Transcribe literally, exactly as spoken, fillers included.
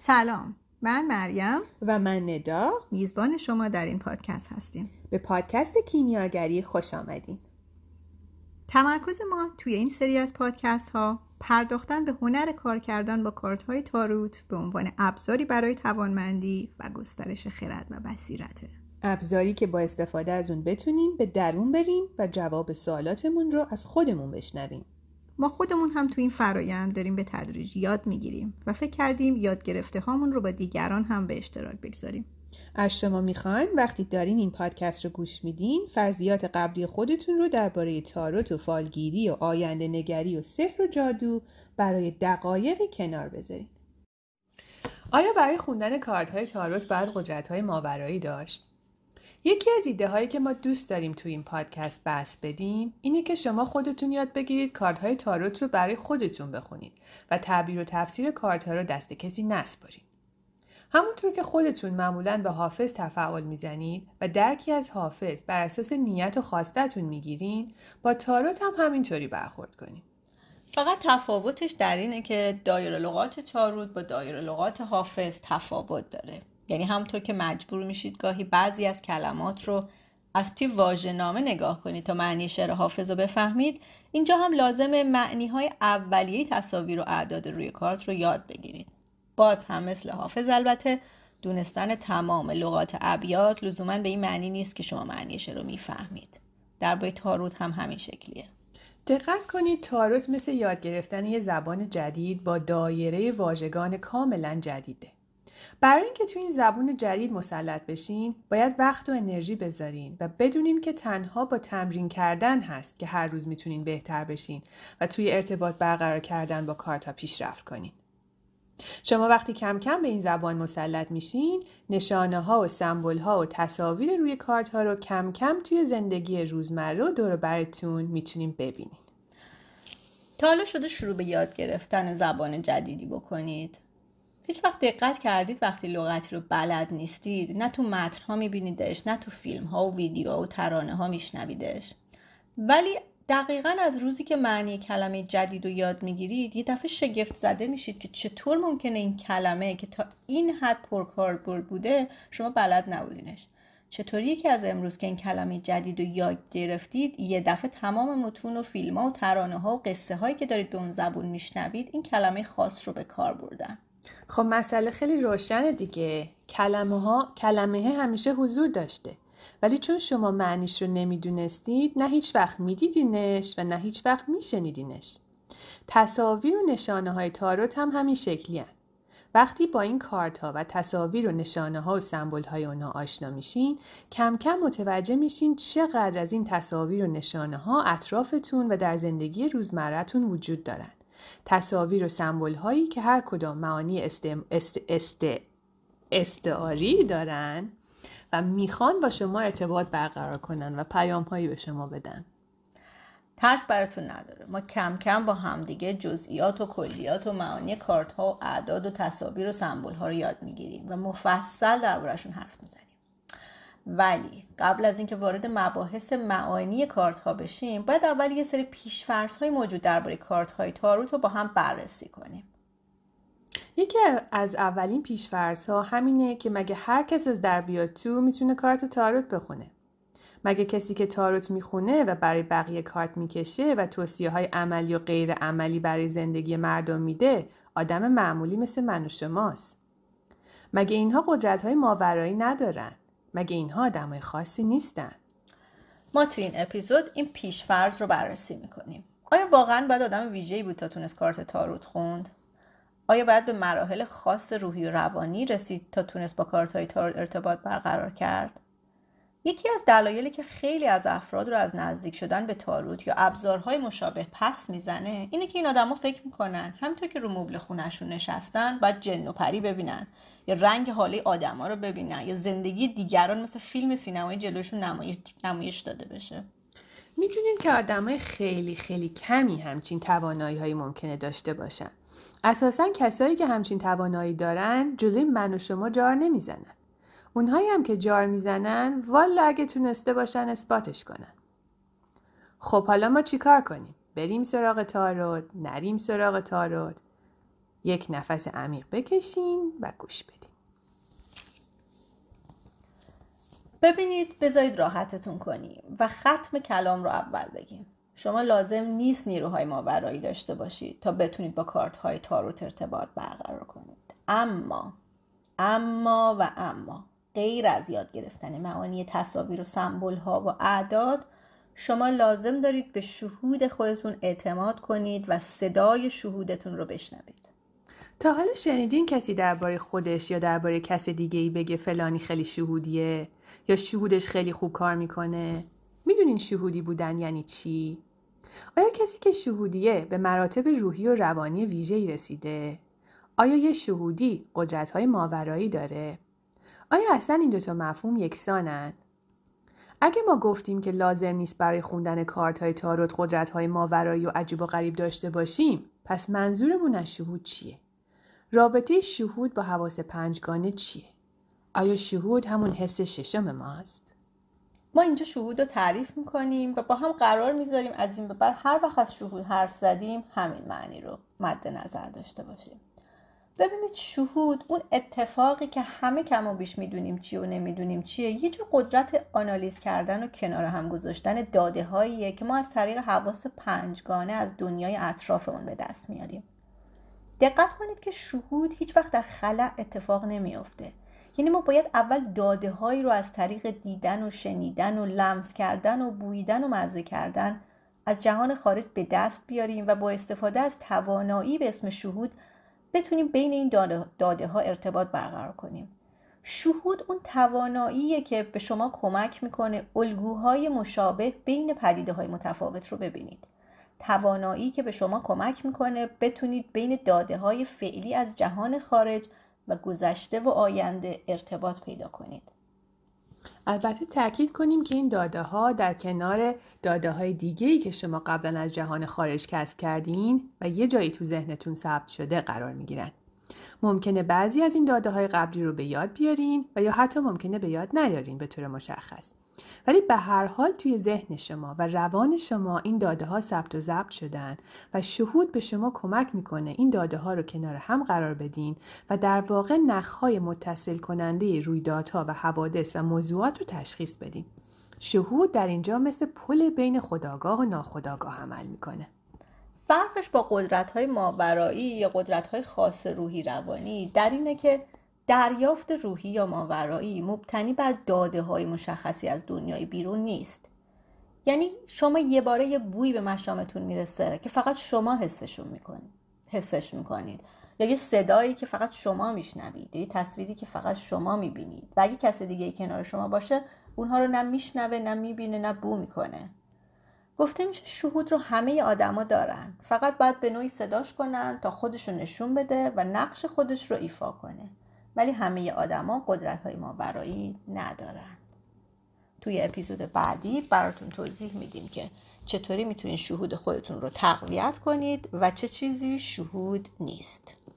سلام، من مریم و من ندا میزبان شما در این پادکست هستیم. به پادکست کیمیاگری خوش آمدین. تمرکز ما توی این سری از پادکست ها پرداختن به هنر کار کردن با کارت های تاروت به عنوان ابزاری برای توانمندی و گسترش خرد و بصیرته. ابزاری که با استفاده از اون بتونیم به درون بریم و جواب سوالاتمون رو از خودمون بشنویم. ما خودمون هم تو این فرایند داریم به تدریج یاد میگیریم و فکر کردیم یاد گرفته هامون رو با دیگران هم به اشتراک بگذاریم. از شما میخوایم وقتی دارین این پادکست رو گوش میدین فرضیات قبلی خودتون رو درباره تاروت و فالگیری و آینده نگری و سحر و جادو برای دقایق کنار بذارین. آیا برای خوندن کارت‌های تاروت باید قدرت‌های ماورایی داشت؟ یکی از ایده هایی که ما دوست داریم تو این پادکست بحث بدیم اینه که شما خودتون یاد بگیرید کارت‌های تاروت رو برای خودتون بخونید و تعبیر و تفسیر کارت‌ها رو دست کسی نسپارید. همونطور که خودتون معمولاً به حافظ تفاعل میزنید و درکی از حافظ بر اساس نیت و خواستتون میگیرین، با تاروت هم همینطوری برخورد کنید. فقط تفاوتش در اینه که دایره لغات تاروت با دایره لغات حافظ تفاوت داره. یعنی همونطور که مجبور میشید گاهی بعضی از کلمات رو از توی واژه نامه نگاه کنید تا معنی شعر حافظ رو بفهمید، اینجا هم لازمه معنی‌های اولیه تصاویر و اعداد روی کارت رو یاد بگیرید. باز هم مثل حافظ البته دونستن تمام لغات ابیات لزوماً به این معنی نیست که شما معنی شعر رو میفهمید. درباره تاروت هم همین شکلیه. دقت کنید تاروت مثل یاد گرفتن یه زبان جدید با دایره واژگان کاملاً جدیده. برای اینکه تو این زبون جدید مسلط بشین، باید وقت و انرژی بذارین و بدونیم که تنها با تمرین کردن هست که هر روز میتونین بهتر بشین و توی ارتباط برقرار کردن با کارتا پیشرفت کنین. شما وقتی کم کم به این زبان مسلط میشین، نشانه ها و سمبل ها و تصاویر روی کارت ها رو کم کم توی زندگی روزمره و دور و برتون میتونین ببینین. تا حالا شده شروع به یاد گرفتن زبان جدیدی بکنید؟ هیچ وقت دقت کردید وقتی لغتی رو بلد نیستید نه تو متن ها میبینیدش، نه تو فیلم ها و ویدیو ها و ترانه ها میشنویدش، ولی دقیقاً از روزی که معنی کلمه جدید رو یاد میگیرید یه دفعه شگفت زده میشید که چطور ممکنه این کلمه که تا این حد پرکاربرد بوده شما بلد نبودینش. چطوریه که از امروز که این کلمه جدید رو یاد گرفتید یه دفعه تمام متون و فیلم ها و ترانه ها و قصه هایی که دارید به اون زبون میشنوید این کلمه خاص رو به کار بردن. خب مسئله خیلی روشنه دیگه. کلمه ها کلمه همیشه حضور داشته، ولی چون شما معنیش رو نمیدونستید نه هیچ وقت میدیدینش و نه هیچ وقت میشنیدینش. تصاویر و نشانه های تاروت هم همین شکلی هن. وقتی با این کارت ها و تصاویر و نشانه ها و سمبول های اونا آشنا میشین، کم کم متوجه میشین چقدر از این تصاویر و نشانه ها اطرافتون و در زندگی روزمرتون وجود دارن. تصاویر و سمبول هایی که هر کدام معانی استعاری است، است، است، دارن و میخوان با شما ارتباط برقرار کنن و پیام هایی به شما بدن. ترس براتون نداره. ما کم کم با همدیگه جزئیات و کلیات و معانی کارت ها و اعداد و تصاویر و سمبول ها رو یاد میگیریم و مفصل دربارشون حرف میزنیم. ولی قبل از اینکه وارد مباحث معانی کارت ها بشیم باید اول یه سری پیشفرض های موجود درباره کارت های تاروت رو با هم بررسی کنیم. یکی از اولین پیشفرض ها همینه که مگه هر کس از در بیاد تو میتونه کارت تاروت بخونه؟ مگه کسی که تاروت میخونه و برای بقیه کارت میکشه و توصیه های عملی و غیر عملی برای زندگی مردم میده آدم معمولی مثل من و شماست؟ مگه اینها قدرت های ماورایی ندارن؟ مگه اینها آدمای خاصی نیستن؟ ما تو این اپیزود این پیشفرض رو بررسی میکنیم. آیا واقعاً باید آدم ویژه‌ای بود تا تونست کارت تاروت خوند؟ آیا باید به مراحل خاص روحی و روانی رسید تا تونست با کارت‌های تاروت ارتباط برقرار کرد؟ یکی از دلایلی که خیلی از افراد رو از نزدیک شدن به تاروت یا ابزارهای مشابه پس میزنه اینه که این آدما فکر میکنن همونطور که رو مبل خونه‌شون نشستن باید جن و پری ببینن یا رنگ حاله آدما رو ببینن یا زندگی دیگران مثل فیلم سینمایی جلوشون نمایش داده بشه. میدونین که آدمای خیلی خیلی کمی همچین توانایی‌هایی ممکنه داشته باشن. اساساً کسایی که همچین توانایی دارن جلوی من و شما جار نمیزنن. اونهایی هم که جار میزنن والا اگه تونسته باشن اثباتش کنن. خب حالا ما چیکار کنیم؟ بریم سراغ تاروت؟ نریم سراغ تاروت؟ یک نفس عمیق بکشین و گوش بدین. ببینید، بذارید راحتتون کنیم و ختم کلام رو اول بگیم. شما لازم نیست نیروهای ماورایی داشته باشید تا بتونید با کارت‌های تاروت ارتباط برقرار کنید. اما اما و اما غیر از یاد گرفتن معانی تصاویر و سمبول‌ها و اعداد، شما لازم دارید به شهود خودتون اعتماد کنید و صدای شهودتون رو بشنوید. تا حالا شنیدین کسی درباره خودش یا درباره کس دیگه‌ای بگه فلانی خیلی شهودیه یا شهودش خیلی خوب کار میکنه؟ میدونین شهودی بودن یعنی چی؟ آیا کسی که شهودیه به مراتب روحی و روانی ویژه‌ای رسیده؟ آیا یه شهودی قدرت‌های ماورایی داره؟ آیا اصلا این دوتا مفهوم یکسانن؟ اگه ما گفتیم که لازم نیست برای خوندن کارت‌های تاروت قدرت‌های ماورایی و عجیب و غریب داشته باشیم، پس منظورمون از شهود چیه؟ رابطه شهود با حواس پنجگانه چیه؟ آیا شهود همون حس ششم ماست؟ ما اینجا شهود رو تعریف میکنیم و با هم قرار میذاریم از این به بعد هر وقت از شهود حرف زدیم همین معنی رو مد نظر داشته باشیم. ببینید، شهود اون اتفاقی که همه کم و بیش میدونیم چیه و نمیدونیم چیه، یه جور قدرت آنالیز کردن و کنار هم گذاشتن داده هاییه که ما از طریق حواس پنجگانه از دنیای اطرافمون به دست میاریم. دقت کنید که شهود هیچ وقت در خلأ اتفاق نمیافته. یعنی ما باید اول داده هایی رو از طریق دیدن و شنیدن و لمس کردن و بویدن و مزه کردن از جهان خارج به دست بیاریم و با استفاده از توانایی به اسم شهود بتونیم بین این داده ها ارتباط برقرار کنیم. شهود اون تواناییه که به شما کمک میکنه الگوهای مشابه بین پدیده های متفاوت رو ببینید. توانایی که به شما کمک میکنه بتونید بین داده های فعلی از جهان خارج و گذشته و آینده ارتباط پیدا کنید. البته تأکید کنیم که این داده ها در کنار داده های دیگه‌ای که شما قبلا از جهان خارج کسب کردین و یه جایی تو ذهنتون ثبت شده قرار می گیرن. ممکنه بعضی از این داده های قبلی رو به یاد بیارین و یا حتی ممکنه به یاد نیارین به طور مشخص. ولی به هر حال توی ذهن شما و روان شما این داده ها ثبت و ضبط شدن و شهود به شما کمک میکنه این داده ها رو کنار هم قرار بدین و در واقع نخهای متصل کننده رویدادها و حوادث و موضوعات رو تشخیص بدین. شهود در اینجا مثل پل بین خودآگاه و ناخودآگاه عمل میکنه. فرقش با قدرت های ماورایی یا قدرت های خاص روحی روانی در اینه که دریافت روحی یا ماورایی مبتنی بر داده های مشخصی از دنیای بیرون نیست. یعنی شما یه باره یه بوی به مشامتون میرسه که فقط شما حسش میکنید. حسش میکنید. یا یه صدایی که فقط شما میشنوید، یا یه تصویری که فقط شما میبینید. و اگه کس دیگه کنار شما باشه، اونها رو نه میشنوه، نه میبینه، نه بو میکنه. گفته میشه شهود رو همه آدما دارن. فقط باید به نوعی صداش کنن تا خودش رو نشون بده و نقش خودش رو ایفا کنه. ولی همه آدما قدرت‌های ماورایی ندارن. توی اپیزود بعدی براتون توضیح میدیم که چطوری میتونید شهود خودتون رو تقویت کنید و چه چیزی شهود نیست.